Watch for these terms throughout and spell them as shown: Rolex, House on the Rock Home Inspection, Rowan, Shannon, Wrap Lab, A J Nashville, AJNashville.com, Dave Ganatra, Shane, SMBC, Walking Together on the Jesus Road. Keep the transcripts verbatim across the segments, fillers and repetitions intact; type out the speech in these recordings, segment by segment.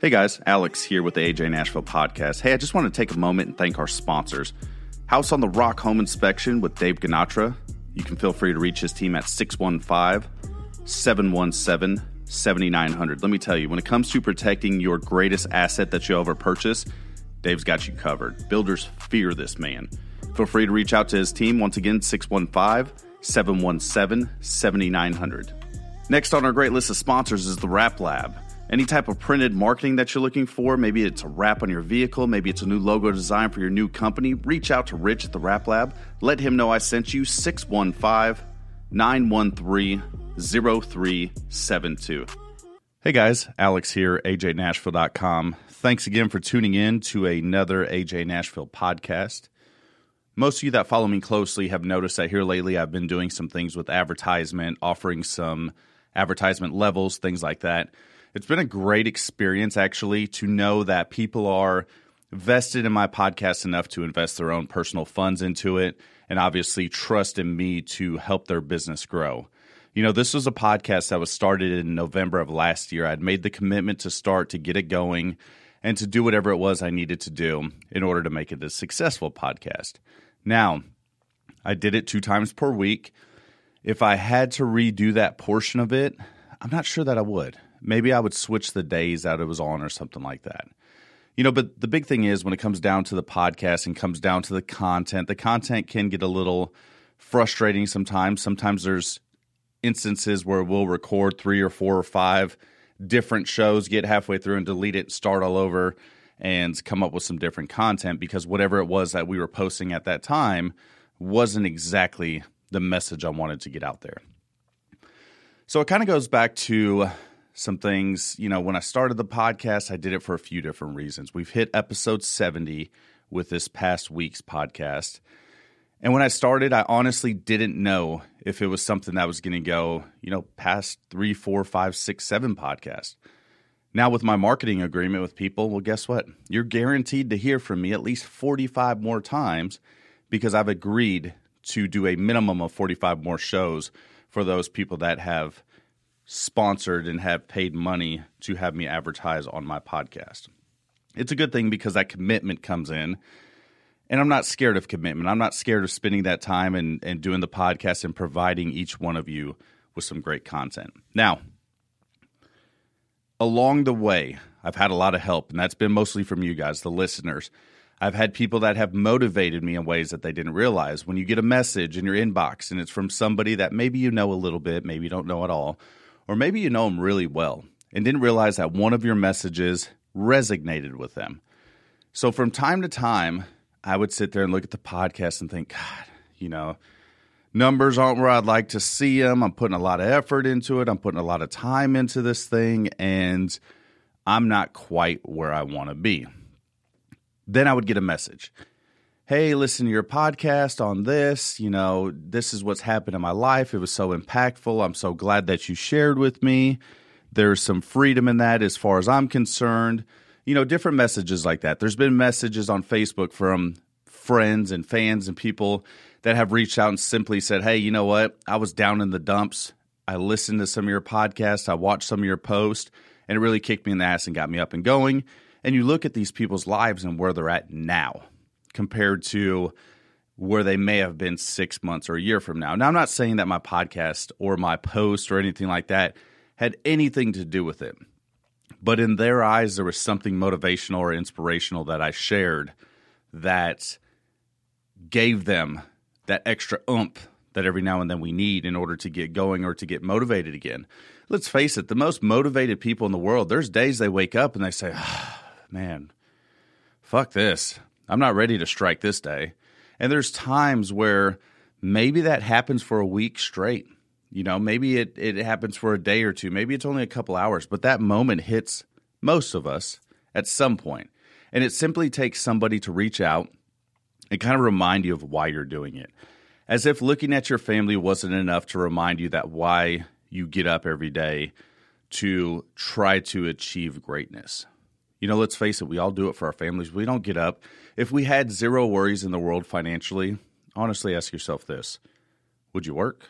Hey guys, Alex here with the A J Nashville podcast. Hey, I just want to take a moment and thank our sponsors. House on the Rock Home Inspection with Dave Ganatra. You can feel free to reach his team at six one five, seven one seven, seven nine zero zero. Let me tell you, when it comes to protecting your greatest asset that you'll ever purchase, Dave's got you covered. Builders fear this man. Feel free to reach out to his team. Once again, six one five, seven one seven, seven nine zero zero. Next on our great list of sponsors is the Wrap Lab. Any type of printed marketing that you're looking for, maybe it's a wrap on your vehicle, maybe it's a new logo design for your new company, reach out to Rich at the Wrap Lab. Let him know I sent you, six one five, nine one three, zero three seven two. Hey guys, Alex here, A J Nashville dot com. Thanks again for tuning in to another A J Nashville podcast. Most of you that follow me closely have noticed that here lately I've been doing some things with advertisement, offering some advertisement levels, things like that. It's been a great experience, actually, to know that people are vested in my podcast enough to invest their own personal funds into it and obviously trust in me to help their business grow. You know, this was a podcast that was started in November of last year. I'd made the commitment to start, to get it going, and to do whatever it was I needed to do in order to make it a successful podcast. Now, I did it two times per week. If I had to redo that portion of it, I'm not sure that I would. Maybe I would switch the days that it was on or something like that. You know, but the big thing is when it comes down to the podcast and comes down to the content, the content can get a little frustrating sometimes. Sometimes there's instances where we'll record three or four or five different shows, get halfway through and delete it, start all over, and come up with some different content because whatever it was that we were posting at that time wasn't exactly the message I wanted to get out there. So it kind of goes back to some things, you know, when I started the podcast, I did it for a few different reasons. We've hit episode seventy with this past week's podcast. And when I started, I honestly didn't know if it was something that was going to go, you know, past three, four, five, six, seven podcasts. Now with my marketing agreement with people, well, guess what? You're guaranteed to hear from me at least forty-five more times because I've agreed to do a minimum of forty-five more shows for those people that have sponsored and have paid money to have me advertise on my podcast. It's a good thing because that commitment comes in, and I'm not scared of commitment. I'm not scared of spending that time and, and doing the podcast and providing each one of you with some great content. Now, along the way, I've had a lot of help, and that's been mostly from you guys, the listeners. I've had people that have motivated me in ways that they didn't realize. When you get a message in your inbox and it's from somebody that maybe you know a little bit, maybe you don't know at all, or maybe you know them really well and didn't realize that one of your messages resonated with them. So from time to time, I would sit there and look at the podcast and think, God, you know, numbers aren't where I'd like to see them. I'm putting a lot of effort into it. I'm putting a lot of time into this thing, and I'm not quite where I want to be. Then I would get a message. Hey, listen to your podcast on this. You know, this is what's happened in my life. It was so impactful. I'm so glad that you shared with me. There's some freedom in that as far as I'm concerned. You know, different messages like that. There's been messages on Facebook from friends and fans and people that have reached out and simply said, hey, you know what? I was down in the dumps. I listened to some of your podcasts. I watched some of your posts, and it really kicked me in the ass and got me up and going. And you look at these people's lives and where they're at now compared to where they may have been six months or a year from now. Now, I'm not saying that my podcast or my post or anything like that had anything to do with it. But in their eyes, there was something motivational or inspirational that I shared that gave them that extra oomph that every now and then we need in order to get going or to get motivated again. Let's face it, the most motivated people in the world, there's days they wake up and they say, oh, man, fuck this. I'm not ready to strike this day. And there's times where maybe that happens for a week straight. You know, maybe it, it happens for a day or two. Maybe it's only a couple hours. But that moment hits most of us at some point. And it simply takes somebody to reach out and kind of remind you of why you're doing it. As if looking at your family wasn't enough to remind you that why you get up every day to try to achieve greatness. You know, let's face it, we all do it for our families. We don't get up. If we had zero worries in the world financially, honestly ask yourself this. Would you work?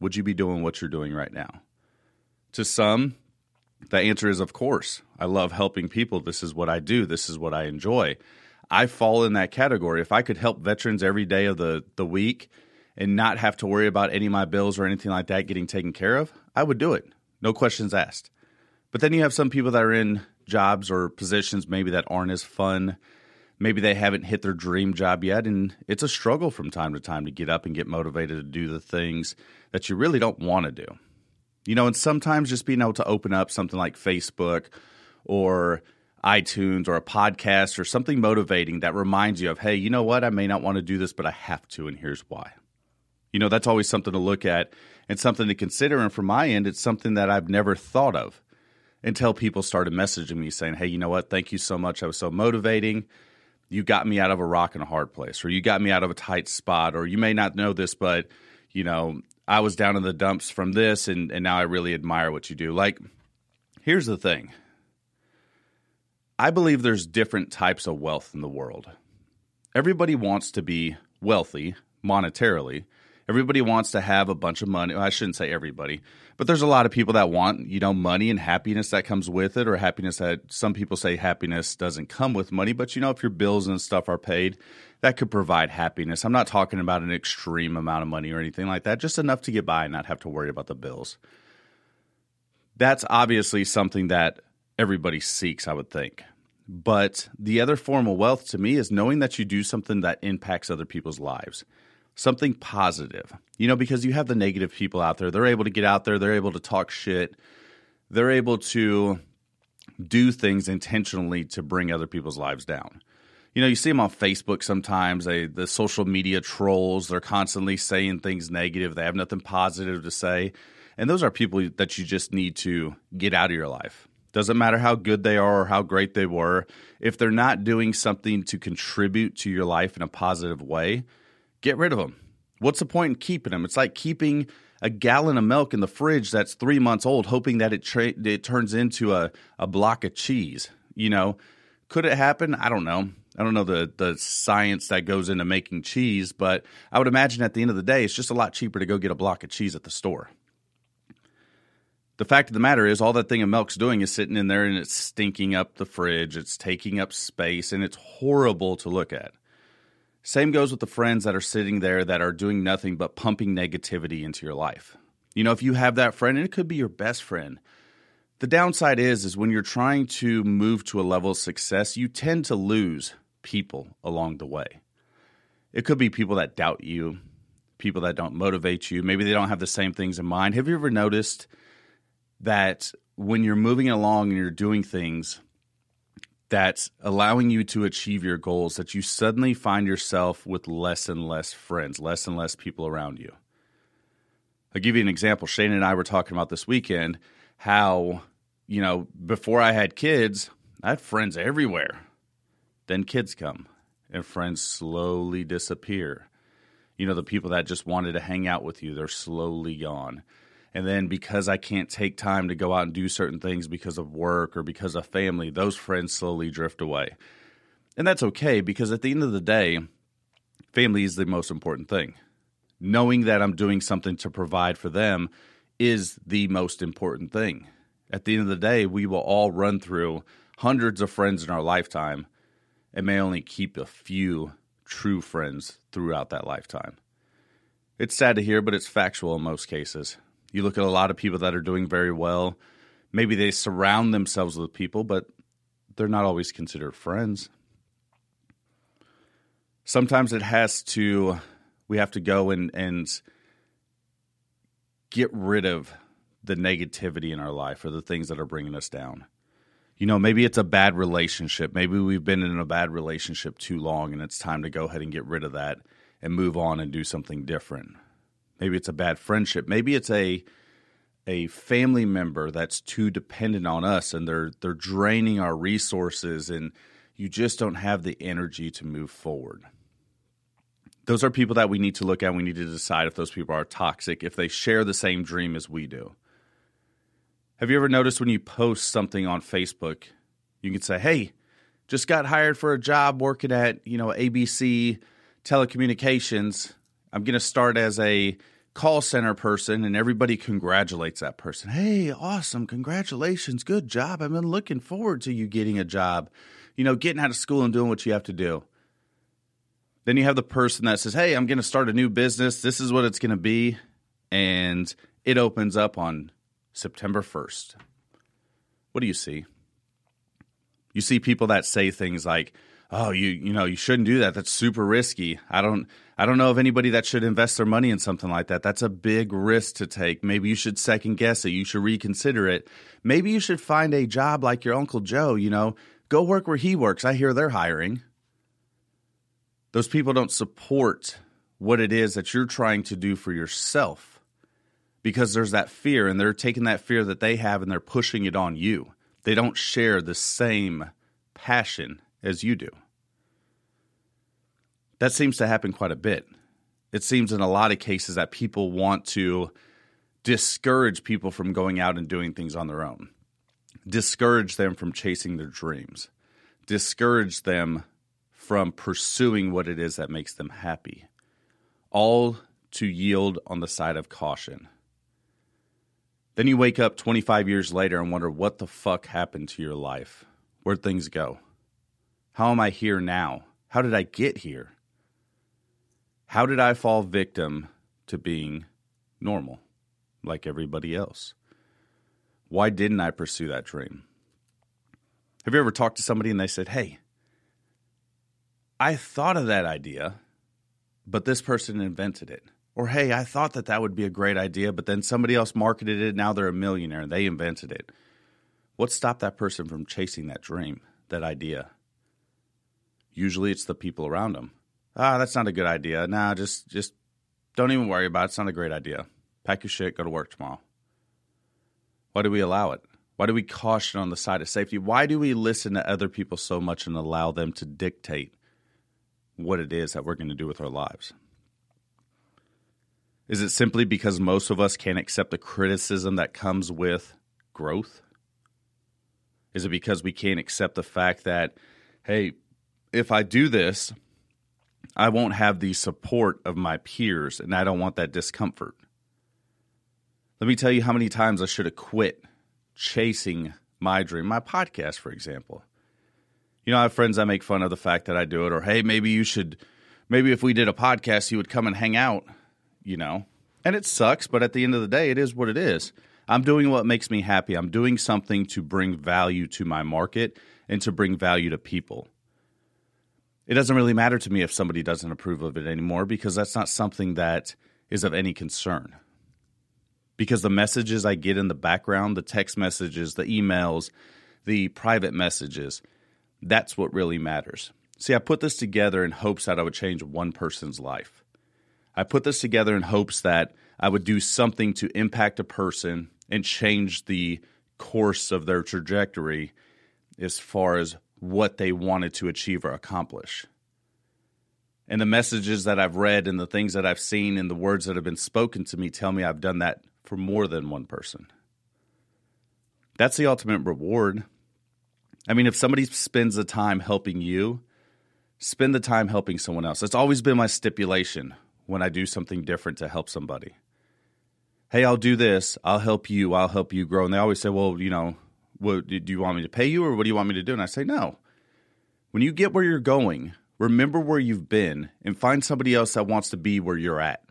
Would you be doing what you're doing right now? To some, The answer is, of course. I love helping people. This is what I do. This is what I enjoy. I fall in that category. If I could help veterans every day of the, the week and not have to worry about any of my bills or anything like that getting taken care of, I would do it. No questions asked. But then you have some people that are in jobs or positions maybe that aren't as fun. Maybe they haven't hit their dream job yet, and it's a struggle from time to time to get up and get motivated to do the things that you really don't want to do. You know, and sometimes just being able to open up something like Facebook or iTunes or a podcast or something motivating that reminds you of, hey, you know what? I may not want to do this, but I have to, and here's why. You know, that's always something to look at and something to consider. And from my end, it's something that I've never thought of until people started messaging me saying, hey, you know what? Thank you so much. I was so motivating. You got me out of a rock and a hard place, or you got me out of a tight spot, or you may not know this, but, you know, I was down in the dumps from this, and, and now I really admire what you do. Like, here's the thing. I believe there's different types of wealth in the world. Everybody wants to be wealthy monetarily. Everybody wants to have a bunch of money. Well, I shouldn't say everybody, but there's a lot of people that want, you know, money and happiness that comes with it, or happiness that some people say happiness doesn't come with money. But, you know, if your bills and stuff are paid, that could provide happiness. I'm not talking about an extreme amount of money or anything like that, just enough to get by and not have to worry about the bills. That's obviously something that everybody seeks, I would think. But the other form of wealth to me is knowing that you do something that impacts other people's lives. Something positive, you know, because you have the negative people out there. They're able to get out there. They're able to talk shit. They're able to do things intentionally to bring other people's lives down. You know, you see them on Facebook sometimes. They, the social media trolls, they're constantly saying things negative. They have nothing positive to say. And those are people that you just need to get out of your life. Doesn't matter how good they are or how great they were. If they're not doing something to contribute to your life in a positive way, get rid of them. What's the point in keeping them? It's like keeping a gallon of milk in the fridge that's three months old, hoping that it tra- it turns into a, a block of cheese. You know, could it happen? I don't know. I don't know the, the science that goes into making cheese, but I would imagine at the end of the day, it's just a lot cheaper to go get a block of cheese at the store. The fact of the matter is all that thing of milk's doing is sitting in there and it's stinking up the fridge. It's taking up space and it's horrible to look at. Same goes with the friends that are sitting there that are doing nothing but pumping negativity into your life. You know, if you have that friend, and it could be your best friend, the downside is, is when you're trying to move to a level of success, you tend to lose people along the way. It could be people that doubt you, people that don't motivate you. Maybe they don't have the same things in mind. Have you ever noticed that when you're moving along and you're doing things that's allowing you to achieve your goals, that you suddenly find yourself with less and less friends, less and less people around you? I'll give you an example. Shane and I were talking about this weekend how, you know, before I had kids, I had friends everywhere. Then kids come and friends slowly disappear. You know, the people that just wanted to hang out with you, they're slowly gone. And then because I can't take time to go out and do certain things because of work or because of family, those friends slowly drift away. And that's okay, because at the end of the day, family is the most important thing. Knowing that I'm doing something to provide for them is the most important thing. At the end of the day, we will all run through hundreds of friends in our lifetime and may only keep a few true friends throughout that lifetime. It's sad to hear, but it's factual in most cases. You look at a lot of people that are doing very well. Maybe they surround themselves with people, but they're not always considered friends. Sometimes it has to, we have to go and, and get rid of the negativity in our life or the things that are bringing us down. You know, maybe it's a bad relationship. Maybe we've been in a bad relationship too long, and it's time to go ahead and get rid of that and move on and do something different. Maybe it's a bad friendship. Maybe it's a a family member that's too dependent on us and they're they're draining our resources and you just don't have the energy to move forward. Those are people that we need to look at. We need to decide if those people are toxic, if they share the same dream as we do. Have you ever noticed when you post something on Facebook, you can say, hey, just got hired for a job working at, you know, A B C Telecommunications. I'm going to start as a call center person, and everybody congratulates that person. Hey, awesome. Congratulations. Good job. I've been looking forward to you getting a job, you know, getting out of school and doing what you have to do. Then you have the person that says, hey, I'm going to start a new business. This is what it's going to be. And it opens up on September first. What do you see? You see people that say things like, oh, you you know, you shouldn't do that. That's super risky. I don't I don't know of anybody that should invest their money in something like that. That's a big risk to take. Maybe you should second guess it. You should reconsider it. Maybe you should find a job like your Uncle Joe, you know, go work where he works. I hear they're hiring. Those people don't support what it is that you're trying to do for yourself because there's that fear, and they're taking that fear that they have and they're pushing it on you. They don't share the same passion as you do. That seems to happen quite a bit. It seems in a lot of cases that people want to discourage people from going out and doing things on their own, discourage them from chasing their dreams, discourage them from pursuing what it is that makes them happy, all to yield on the side of caution. Then you wake up twenty-five years later and wonder what the fuck happened to your life. Where'd things go? How am I here now? How did I get here? How did I fall victim to being normal, like everybody else? Why didn't I pursue that dream? Have you ever talked to somebody and they said, hey, I thought of that idea, but this person invented it. Or, hey, I thought that that would be a great idea, but then somebody else marketed it. Now they're a millionaire. They invented it. What stopped that person from chasing that dream, that idea? Usually it's the people around them. Ah, that's not a good idea. Nah, just just don't even worry about it. It's not a great idea. Pack your shit, go to work tomorrow. Why do we allow it? Why do we caution on the side of safety? Why do we listen to other people so much and allow them to dictate what it is that we're going to do with our lives? Is it simply because most of us can't accept the criticism that comes with growth? Is it because we can't accept the fact that, hey, if I do this, I won't have the support of my peers, and I don't want that discomfort? Let me tell you how many times I should have quit chasing my dream, my podcast, for example. You know, I have friends that make fun of the fact that I do it, or, hey, maybe you should, maybe if we did a podcast, you would come and hang out, you know. And it sucks, but at the end of the day, it is what it is. I'm doing what makes me happy. I'm doing something to bring value to my market and to bring value to people. It doesn't really matter to me if somebody doesn't approve of it anymore, because that's not something that is of any concern. Because the messages I get in the background, the text messages, the emails, the private messages, that's what really matters. See, I put this together in hopes that I would change one person's life. I put this together in hopes that I would do something to impact a person and change the course of their trajectory as far as what they wanted to achieve or accomplish. And the messages that I've read and the things that I've seen and the words that have been spoken to me tell me I've done that for more than one person. That's the ultimate reward. I mean, if somebody spends the time helping you, spend the time helping someone else. That's always been my stipulation when I do something different to help somebody. Hey, I'll do this. I'll help you. I'll help you grow. And they always say, well, you know, What, do you want me to pay you, or what do you want me to do? And I say, no. When you get where you're going, remember where you've been and find somebody else that wants to be where you're at.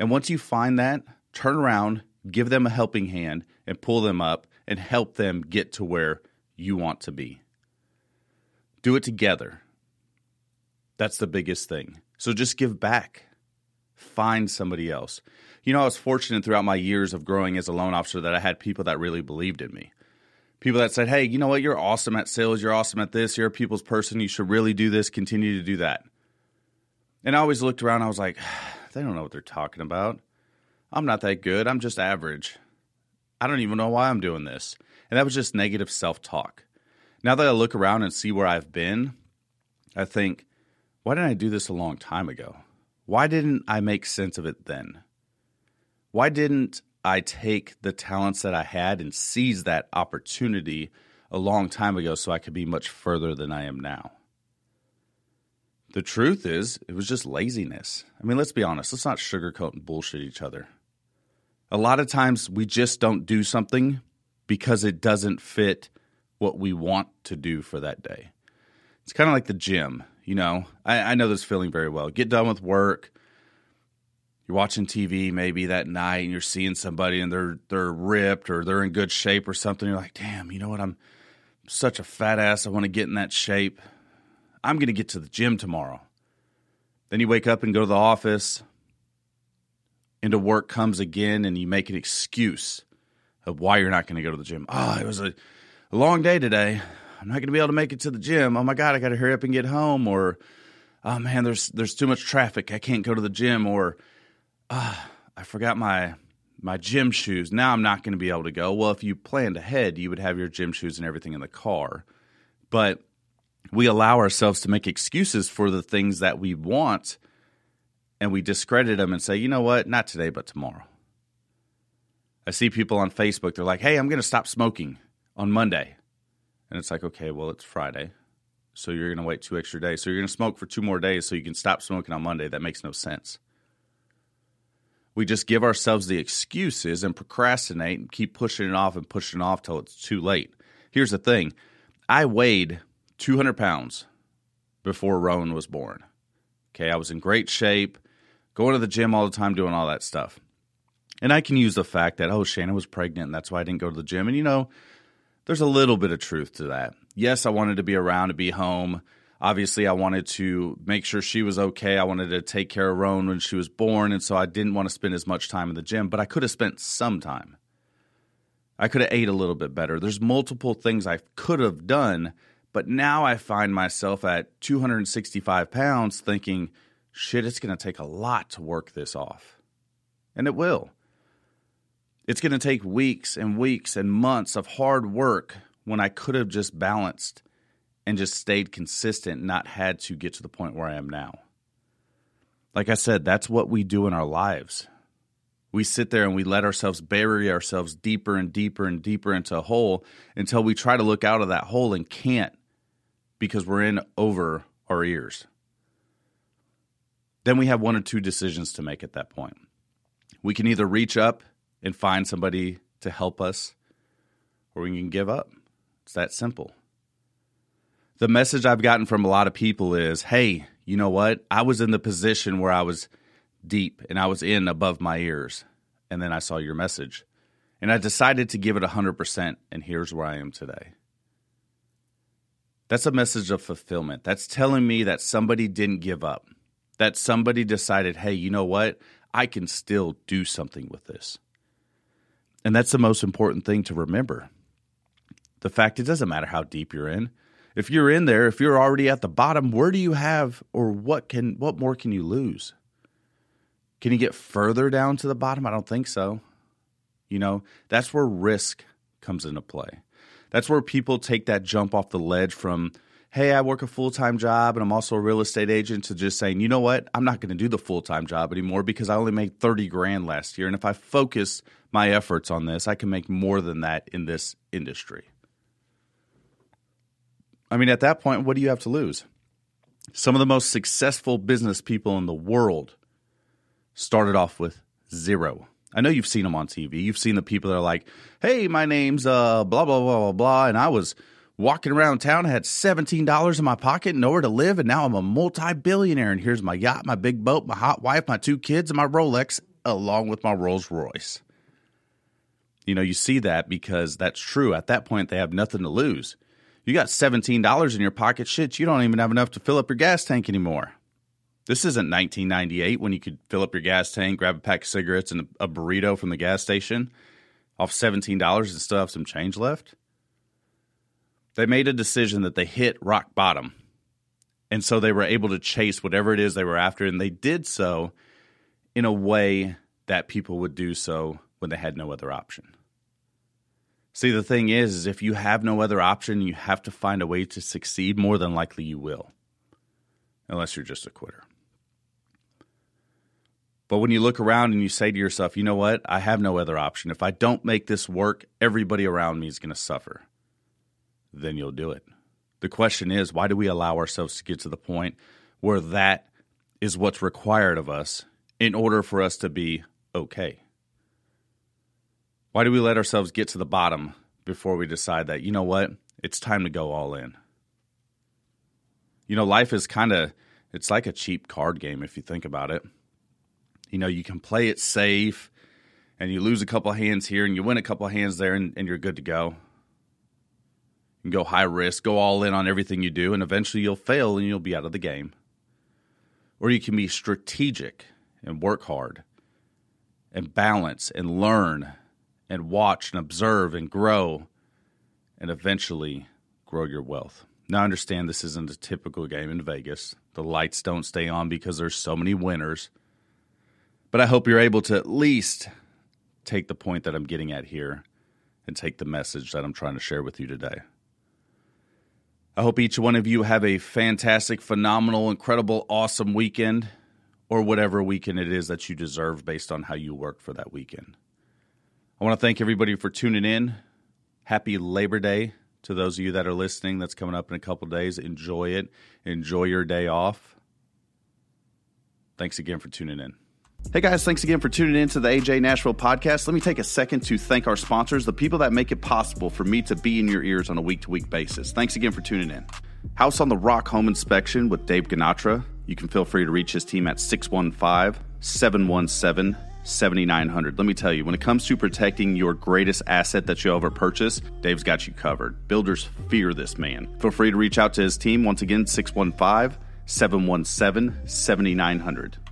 And once you find that, turn around, give them a helping hand, and pull them up and help them get to where you want to be. Do it together. That's the biggest thing. So just give back. Find somebody else. You know, I was fortunate throughout my years of growing as a loan officer that I had people that really believed in me. People that said, hey, you know what? You're awesome at sales. You're awesome at this. You're a people's person. You should really do this. Continue to do that. And I always looked around. I was like, they don't know what they're talking about. I'm not that good. I'm just average. I don't even know why I'm doing this. And that was just negative self-talk. Now that I look around and see where I've been, I think, why didn't I do this a long time ago? Why didn't I make sense of it then? Why didn't I take the talents that I had and seize that opportunity a long time ago so I could be much further than I am now? The truth is, it was just laziness. I mean, let's be honest. Let's not sugarcoat and bullshit each other. A lot of times we just don't do something because it doesn't fit what we want to do for that day. It's kind of like the gym, you know. I, I know this feeling very well. Get done with work. You're watching T V maybe that night and you're seeing somebody and they're they're ripped or they're in good shape or something. You're like, damn, you know what? I'm such a fat ass. I want to get in that shape. I'm going to get to the gym tomorrow. Then you wake up and go to the office. Into work comes again and you make an excuse of why you're not going to go to the gym. Oh, it was a, a long day today. I'm not going to be able to make it to the gym. Oh, my God, I got to hurry up and get home. Or, oh, man, there's there's too much traffic. I can't go to the gym. Or, ah, oh, I forgot my my gym shoes. Now I'm not going to be able to go. Well, if you planned ahead, you would have your gym shoes and everything in the car. But we allow ourselves to make excuses for the things that we want, and we discredit them and say, you know what, not today, but tomorrow. I see people on Facebook. They're like, hey, I'm going to stop smoking on Monday. And it's like, okay, well, it's Friday, so you're going to wait two extra days. So you're going to smoke for two more days so you can stop smoking on Monday. That makes no sense. We just give ourselves the excuses and procrastinate and keep pushing it off and pushing it off till it's too late. Here's the thing. I weighed two hundred pounds before Rowan was born. Okay, I was in great shape, going to the gym all the time, doing all that stuff. And I can use the fact that, oh, Shannon was pregnant, and that's why I didn't go to the gym. And, you know, there's a little bit of truth to that. Yes, I wanted to be around to be home. Obviously, I wanted to make sure she was okay. I wanted to take care of Rowan when she was born, and so I didn't want to spend as much time in the gym, but I could have spent some time. I could have ate a little bit better. There's multiple things I could have done, but now I find myself at two hundred sixty-five pounds thinking, shit, it's going to take a lot to work this off, and it will. It's going to take weeks and weeks and months of hard work when I could have just balanced and just stayed consistent and not had to get to the point where I am now. Like I said, that's what we do in our lives. We sit there and we let ourselves bury ourselves deeper and deeper and deeper into a hole until we try to look out of that hole and can't because we're in over our ears. Then we have one or two decisions to make at that point. We can either reach up and find somebody to help us, or we can give up. It's that simple. The message I've gotten from a lot of people is, hey, you know what? I was in the position where I was deep and I was in above my ears, and then I saw your message, and I decided to give it one hundred percent, and here's where I am today. That's a message of fulfillment. That's telling me that somebody didn't give up, that somebody decided, hey, you know what? I can still do something with this. And that's the most important thing to remember. The fact it doesn't matter how deep you're in. If you're in there, if you're already at the bottom, where do you have or what can what more can you lose? Can you get further down to the bottom? I don't think so. You know, that's where risk comes into play. That's where people take that jump off the ledge from, hey, I work a full-time job and I'm also a real estate agent, to just saying, you know what, I'm not going to do the full-time job anymore because I only made thirty grand last year. And if I focus my efforts on this, I can make more than that in this industry. I mean, at that point, what do you have to lose? Some of the most successful business people in the world started off with zero. I know you've seen them on T V. You've seen the people that are like, hey, my name's uh, blah, blah, blah, blah, blah, and I was walking around town, I had seventeen dollars in my pocket, nowhere to live, and now I'm a multi-billionaire, and here's my yacht, my big boat, my hot wife, my two kids, and my Rolex, along with my Rolls Royce. You know, you see that because that's true. At that point, they have nothing to lose. You got seventeen dollars in your pocket. Shit, you don't even have enough to fill up your gas tank anymore. This isn't nineteen ninety-eight when you could fill up your gas tank, grab a pack of cigarettes and a burrito from the gas station off seventeen dollars and still have some change left. They made a decision that they hit rock bottom, and so they were able to chase whatever it is they were after, and they did so in a way that people would do so when they had no other option. See, the thing is, is if you have no other option, you have to find a way to succeed. More than likely you will, unless you're just a quitter. But when you look around and you say to yourself, you know what, I have no other option. If I don't make this work, everybody around me is going to suffer. Then you'll do it. The question is, why do we allow ourselves to get to the point where that is what's required of us in order for us to be okay. Why do we let ourselves get to the bottom before we decide that, you know what, it's time to go all in? You know, life is kind of, it's like a cheap card game if you think about it. You know, you can play it safe and you lose a couple hands here and you win a couple hands there and, and you're good to go. You can go high risk, go all in on everything you do, and eventually you'll fail and you'll be out of the game. Or you can be strategic and work hard and balance and learn and watch and observe and grow, and eventually grow your wealth. Now, I understand this isn't a typical game in Vegas. The lights don't stay on because there's so many winners. But I hope you're able to at least take the point that I'm getting at here and take the message that I'm trying to share with you today. I hope each one of you have a fantastic, phenomenal, incredible, awesome weekend, or whatever weekend it is that you deserve based on how you worked for that weekend. I want to thank everybody for tuning in. Happy Labor Day to those of you that are listening. That's coming up in a couple days. Enjoy it. Enjoy your day off. Thanks again for tuning in. Hey guys, thanks again for tuning in to the A J Nashville podcast. Let me take a second to thank our sponsors, the people that make it possible for me to be in your ears on a week-to-week basis. Thanks again for tuning in. House on the Rock Home Inspection with Dave Ganatra. You can feel free to reach his team at six one five, seven one seven, seven nine zero zero. seventy-nine hundred. Let me tell you, when it comes to protecting your greatest asset that you'll ever purchase, Dave's got you covered. Builders fear this man. Feel free to reach out to his team. Once again, six one five, seven one seven, seventy-nine hundred.